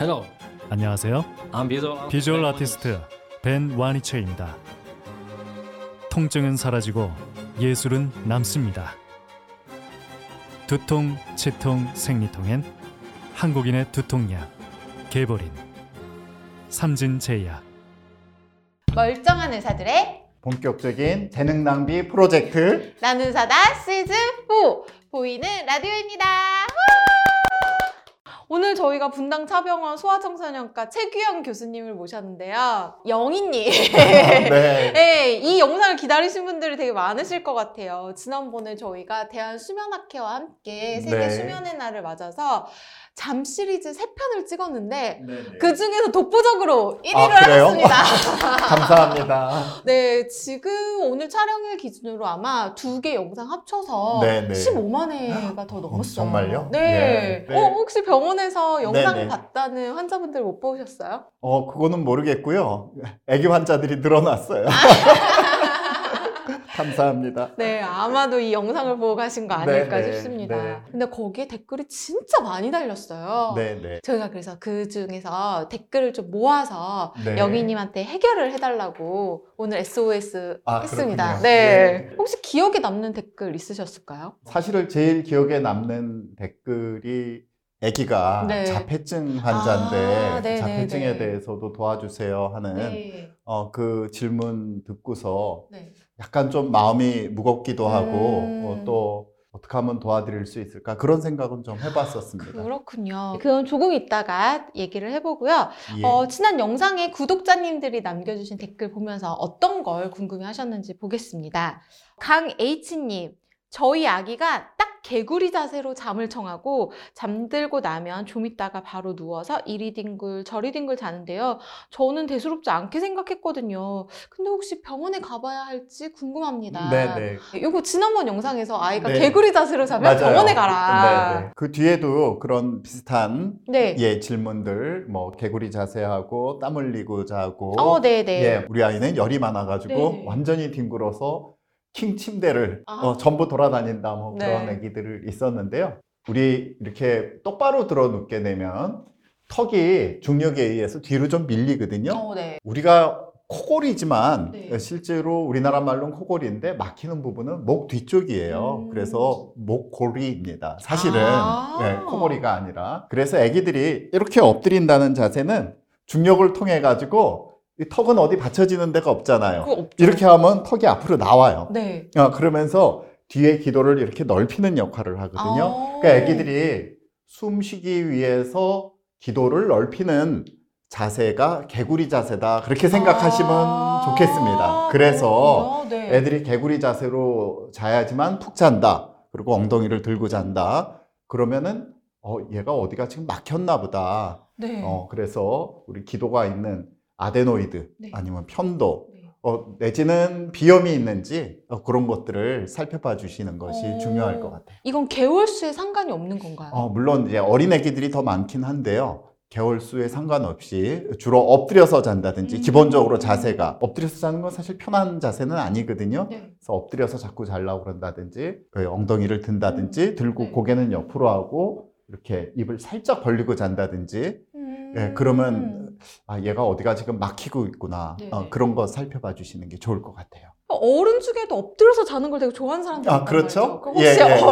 Hello. 안녕하세요. 비주얼 아티스트 벤 와니체입니다. 통증은 사라지고 예술은 남습니다. 두통, 치통, 생리통엔 한국인의 두통약 Gelborin. 삼진제약. 멀쩡한 의사들의 본격적인 재능 낭비 프로젝트 나는 사다 시즌 4 보이는 라디오입니다. 오늘 저희가 분당 차병원 소아청소년과 최규영 교수님을 모셨는데요. 영희님. 네. 네, 이 영상을 기다리신 분들이 되게 많으실 것 같아요. 지난번에 저희가 대한수면학회와 함께 세계 수면의 날을 맞아서 잠 시리즈 3편을 찍었는데 네네. 그 중에서 독보적으로 1위를 하셨습니다. 감사합니다. 네, 지금 오늘 촬영일 기준으로 아마 2개 영상 합쳐서 네네. 15만 회가 더 넘었어요. 정말요? 네. 네. 혹시 병원에서 영상 네네. 봤다는 환자분들 못 보셨어요? 그거는 모르겠고요. 애기 환자들이 늘어났어요. 감사합니다. 네, 아마도 이 영상을 보고 가신 거 아닐까 네네, 싶습니다. 네네. 근데 거기에 댓글이 진짜 많이 달렸어요. 네네. 저희가 그래서 그 중에서 댓글을 좀 모아서 네네. 영희님한테 해결을 해달라고 오늘 SOS 했습니다. 네. 네. 혹시 기억에 남는 댓글 있으셨을까요? 사실은 제일 기억에 남는 댓글이 아기가 네. 자폐증 환자인데 자폐증에 대해서도 도와주세요 하는 네. 그 질문 듣고서 네. 약간 좀 마음이 무겁기도 하고 또 어떻게 하면 도와드릴 수 있을까 그런 생각은 좀 해봤었습니다. 그렇군요. 그럼 조금 있다가 얘기를 해보고요. 예. 지난 영상에 구독자님들이 남겨주신 댓글 보면서 어떤 걸 궁금해하셨는지 보겠습니다. 강H님, 저희 아기가 딱 개구리 자세로 잠을 청하고 잠들고 나면 좀 있다가 바로 누워서 이리 뒹굴 저리 뒹굴 자는데요. 저는 대수롭지 않게 생각했거든요. 근데 혹시 병원에 가봐야 할지 궁금합니다. 네네. 이거 지난번 영상에서 아이가 네. 개구리 자세로 자면 맞아요. 병원에 가라. 네네. 그 뒤에도 그런 비슷한 네. 예 질문들 뭐 개구리 자세하고 땀 흘리고 자고 네네. 예, 우리 아이는 열이 많아가지고 네네. 완전히 뒹굴어서 킹 침대를 전부 돌아다닌다 뭐 그런 네. 애기들을 있었는데요. 우리 이렇게 똑바로 들어 눕게 되면 턱이 중력에 의해서 뒤로 좀 밀리거든요. 네. 우리가 코골이지만 네. 실제로 우리나라 말로는 코골인데 막히는 부분은 목 뒤쪽이에요. 그래서 목골이입니다. 사실은 네, 코골이가 아니라. 그래서 애기들이 이렇게 엎드린다는 자세는 중력을 통해 가지고 이 턱은 어디 받쳐지는 데가 없잖아요. 이렇게 하면 턱이 앞으로 나와요. 네. 그러면서 뒤에 기도를 이렇게 넓히는 역할을 하거든요. 그러니까 애기들이 숨쉬기 위해서 기도를 넓히는 자세가 개구리 자세다 그렇게 생각하시면 좋겠습니다. 그래서 네. 애들이 개구리 자세로 자야지만 푹 잔다. 그리고 엉덩이를 들고 잔다. 그러면은 얘가 어디가 지금 막혔나 보다. 네. 그래서 우리 기도가 있는 아데노이드 네. 아니면 편도 네. 내지는 비염이 있는지 그런 것들을 살펴봐 주시는 것이 중요할 것 같아요. 이건 개월수에 상관이 없는 건가요? 물론 이제 어린 애기들이 더 많긴 한데요. 개월수에 상관없이 주로 엎드려서 잔다든지 기본적으로 자세가 엎드려서 자는 건 사실 편한 자세는 아니거든요. 네. 그래서 엎드려서 자꾸 자려고 그런다든지 엉덩이를 든다든지 들고 네. 고개는 옆으로 하고 이렇게 입을 살짝 벌리고 잔다든지 예, 그러면 얘가 어디가 지금 막히고 있구나 그런 거 살펴봐 주시는 게 좋을 것 같아요. 어른 중에도 엎드려서 자는 걸 되게 좋아하는 사람들 있단 그렇죠? 말이죠. 혹시 예, 예.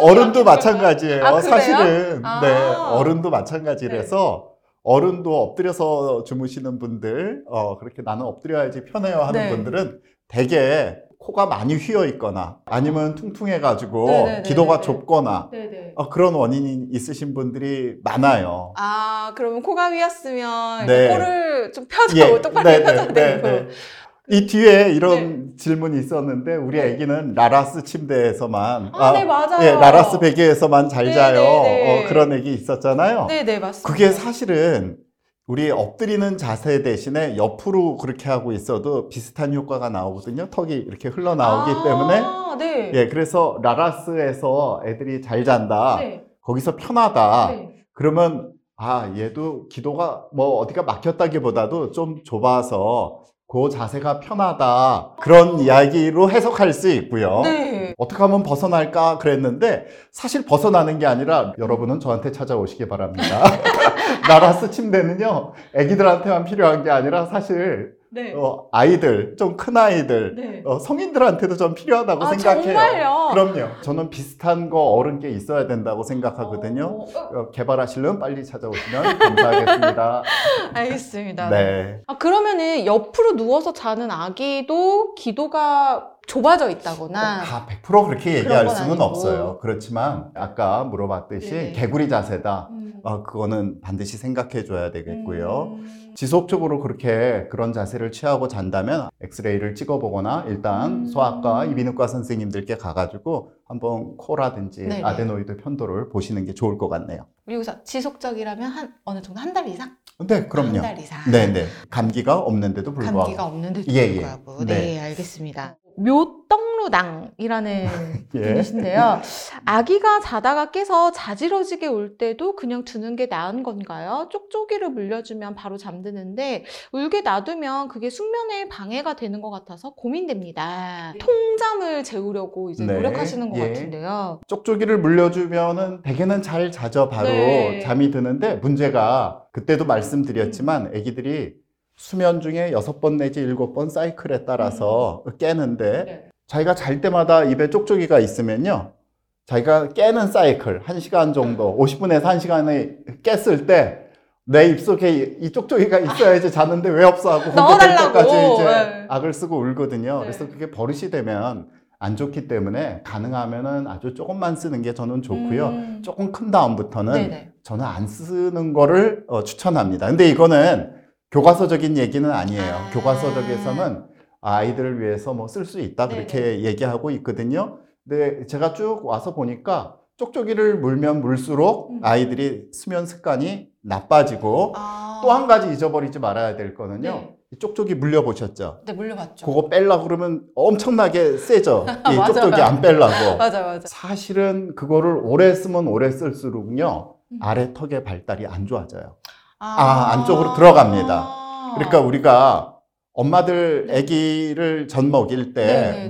어른도 마찬가지예요. 사실은 네, 어른도 마찬가지라서 네. 어른도 엎드려서 주무시는 분들 그렇게 나는 엎드려야지 편해요 하는 네. 분들은 되게 코가 많이 휘어 있거나 아니면 퉁퉁해가지고 네네네네. 기도가 좁거나 그런 원인이 있으신 분들이 많아요. 그러면 코가 휘었으면 네. 코를 좀 펴줘, 예. 똑바로 펴줘야 되고. 이 뒤에 이런 질문이 있었는데 우리 아기는 라라스 침대에서만 네, 맞아요. 예, 라라스 베개에서만 잘 자요. 그런 아기 있었잖아요. 네네, 맞습니다. 그게 사실은 우리 엎드리는 자세 대신에 옆으로 그렇게 하고 있어도 비슷한 효과가 나오거든요. 턱이 이렇게 흘러나오기 때문에 네. 예, 그래서 라라스에서 애들이 잘 잔다 네. 거기서 편하다 네. 그러면 얘도 기도가 뭐 어디가 막혔다기보다도 좀 좁아서 그 자세가 편하다 그런 이야기로 해석할 수 있고요. 네. 어떻게 하면 벗어날까 그랬는데 사실 벗어나는 게 아니라 여러분은 저한테 찾아오시기 바랍니다. 라라스 침대는요 애기들한테만 필요한 게 아니라 사실 네. 아이들, 좀 큰 아이들, 네. 성인들한테도 좀 필요하다고 생각해요. 정말요? 그럼요. 저는 비슷한 거 어른께 있어야 된다고 생각하거든요. 개발하시려면 빨리 찾아오시면 감사하겠습니다. 알겠습니다. 네. 아, 그러면은 옆으로 누워서 자는 아기도 기도가 좁아져 있다거나 다 100% 그렇게 얘기할 수는 아니고. 없어요. 그렇지만 아까 물어봤듯이 네네. 개구리 자세다. 그거는 반드시 생각해 줘야 되겠고요. 지속적으로 그렇게 그런 자세를 취하고 잔다면 엑스레이를 찍어보거나 일단 소아과 이비인후과 선생님들께 가가지고 한번 코라든지 네네. 아데노이드 편도를 보시는 게 좋을 것 같네요. 그리고 지속적이라면 어느 정도 한 달 이상? 네, 그럼요. 한 달 이상. 네네. 감기가 없는데도 불구하고. 예. 네, 알겠습니다. 묘떡루당이라는 예. 분이신데요. 아기가 자다가 깨서 자지러지게 울 때도 그냥 두는 게 나은 건가요? 쪽쪽이를 물려주면 바로 잠드는데 울게 놔두면 그게 숙면에 방해가 되는 것 같아서 고민됩니다. 통잠을 재우려고 이제 네. 노력하시는 것 예. 같은데요. 쪽쪽이를 물려주면은 대개는 잘 자죠. 바로 네. 잠이 드는데 문제가 그때도 말씀드렸지만 아기들이 수면 중에 6번 내지 7번 사이클에 따라서 깨는데 네. 자기가 잘 때마다 입에 쪽쪽이가 있으면요 자기가 깨는 사이클 1시간 정도 50분에서 1시간에 깼을 때 내 입속에 이 쪽쪽이가 있어야지 자는데 왜 없어 하고 혼자 때까지 이제 네. 악을 쓰고 울거든요. 네. 그래서 그게 버릇이 되면 안 좋기 때문에 가능하면은 아주 조금만 쓰는 게 저는 좋고요. 조금 큰 다음부터는 네네. 저는 안 쓰는 거를 추천합니다. 근데 이거는 교과서적인 얘기는 아니에요. 교과서적에서는 아이들을 위해서 뭐 쓸 수 있다 그렇게 네네. 얘기하고 있거든요. 근데 제가 쭉 와서 보니까 쪽쪽이를 물면 물수록 아이들이 수면 습관이 나빠지고 또 한 가지 잊어버리지 말아야 될 거는요. 네. 쪽쪽이 물려보셨죠? 네, 물려봤죠. 그거 빼려고 그러면 엄청나게 세죠? 이 맞아, 쪽쪽이 맞아. 안 빼려고. 맞아, 맞아. 사실은 그거를 오래 쓰면 오래 쓸수록요. 아래 턱의 발달이 안 좋아져요. 안쪽으로 들어갑니다. 그러니까 우리가 엄마들 아기를 젖 먹일 때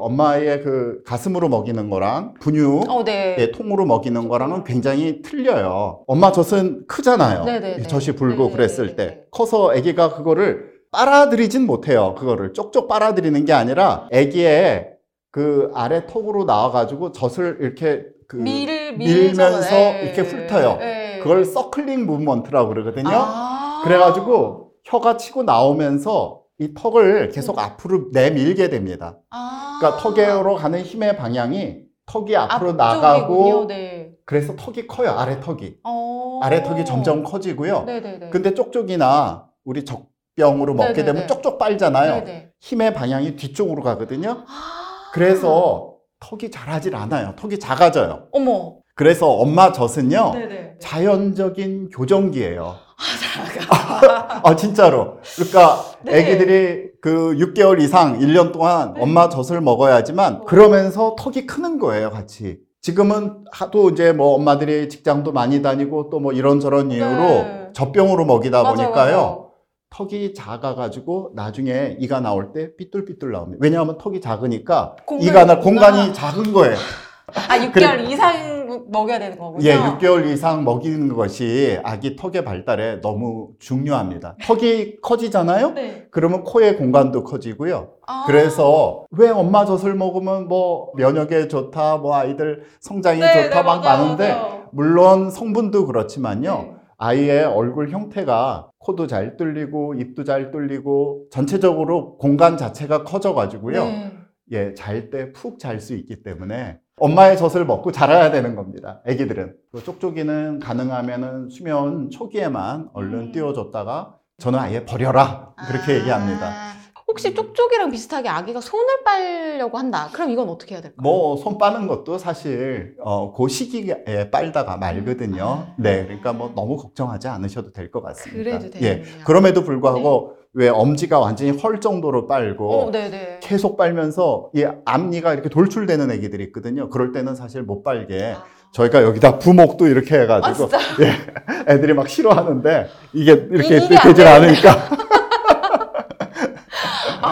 엄마의 그 가슴으로 먹이는 거랑 분유의 네. 통으로 먹이는 거랑은 굉장히 틀려요. 엄마 젖은 크잖아요. 네네네. 젖이 불고 네네네. 그랬을 때 커서 아기가 그거를 빨아들이진 못해요. 그거를 쪽쪽 빨아들이는 게 아니라 아기의 그 아래 턱으로 나와가지고 젖을 이렇게 그 밀면서 이렇게 훑어요. 에이. 그걸 서클링 무브먼트라고 그러거든요. 그래가지고 혀가 치고 나오면서 이 턱을 계속 앞으로 내밀게 됩니다. 그러니까 턱으로 가는 힘의 방향이 턱이 앞으로 나가고 네. 그래서 턱이 커요. 아래 턱이. 아래 턱이 점점 커지고요. 네네네. 근데 쪽쪽이나 우리 젖병으로 먹게 네네네. 되면 쪽쪽 빨잖아요. 네네. 힘의 방향이 뒤쪽으로 가거든요. 그래서 턱이 자라질 않아요. 턱이 작아져요. 어머. 그래서 엄마 젖은요 네네. 자연적인 교정기예요. 진짜로. 그러니까 네. 애기들이 그 6개월 이상 1년 동안 네. 엄마 젖을 먹어야지만 그러면서 턱이 크는 거예요, 같이. 지금은 하도 이제 뭐 엄마들이 직장도 많이 다니고 또 뭐 이런저런 이유로 네. 젖병으로 먹이다 맞아, 보니까요. 맞아. 턱이 작아가지고 나중에 이가 나올 때 삐뚤삐뚤 나옵니다. 왜냐하면 턱이 작으니까 이가 날 공간이 작은 거예요. 6개월 그리고, 이상 먹여야 되는 거군요. 예, 6개월 이상 먹이는 것이 아기 턱의 발달에 너무 중요합니다. 턱이 커지잖아요? 네. 그러면 코의 공간도 커지고요. 그래서 왜 엄마 젖을 먹으면 뭐 면역에 좋다, 뭐 아이들 성장이 네, 좋다 네, 막 맞아요, 많은데 맞아요. 물론 성분도 그렇지만요. 네. 아이의 얼굴 형태가 코도 잘 뚫리고 입도 잘 뚫리고 전체적으로 공간 자체가 커져가지고요. 네. 예, 잘 때 푹 잘 수 있기 때문에 엄마의 젖을 먹고 자라야 되는 겁니다. 아기들은. 쪽쪽이는 가능하면은 수면 초기에만 얼른 띄워줬다가 저는 아예 버려라 그렇게 얘기합니다. 혹시 쪽쪽이랑 비슷하게 아기가 손을 빨려고 한다. 그럼 이건 어떻게 해야 될까요? 뭐 손 빠는 것도 사실 그 시기에 빨다가 말거든요. 네, 그러니까 뭐 너무 걱정하지 않으셔도 될 것 같습니다. 그래도 되네요. 예, 그럼에도 불구하고. 네. 왜 엄지가 완전히 헐 정도로 빨고 계속 빨면서 이 앞니가 이렇게 돌출되는 애기들이 있거든요. 그럴 때는 사실 못 빨게 저희가 여기다 부목도 이렇게 해가지고 예, 애들이 막 싫어하는데 이게 이렇게 되질 않으니까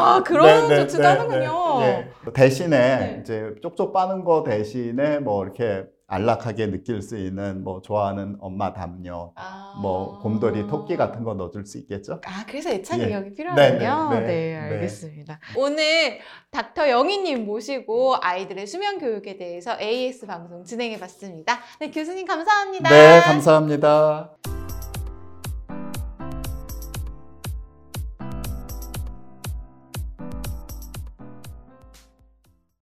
아, 그런 조치도 하는군요. 네. 대신에 이제 쪽쪽 빠는 거 대신에 뭐 이렇게 안락하게 느낄 수 있는 뭐 좋아하는 엄마 담요, 아... 뭐 곰돌이, 토끼 같은 거 넣어줄 수 있겠죠? 아, 그래서 애착 인형이 필요하군요. 네, 알겠습니다. 오늘 닥터 영희님 모시고 아이들의 수면 교육에 대해서 AS 방송 진행해봤습니다. 네, 교수님 감사합니다. 네, 감사합니다.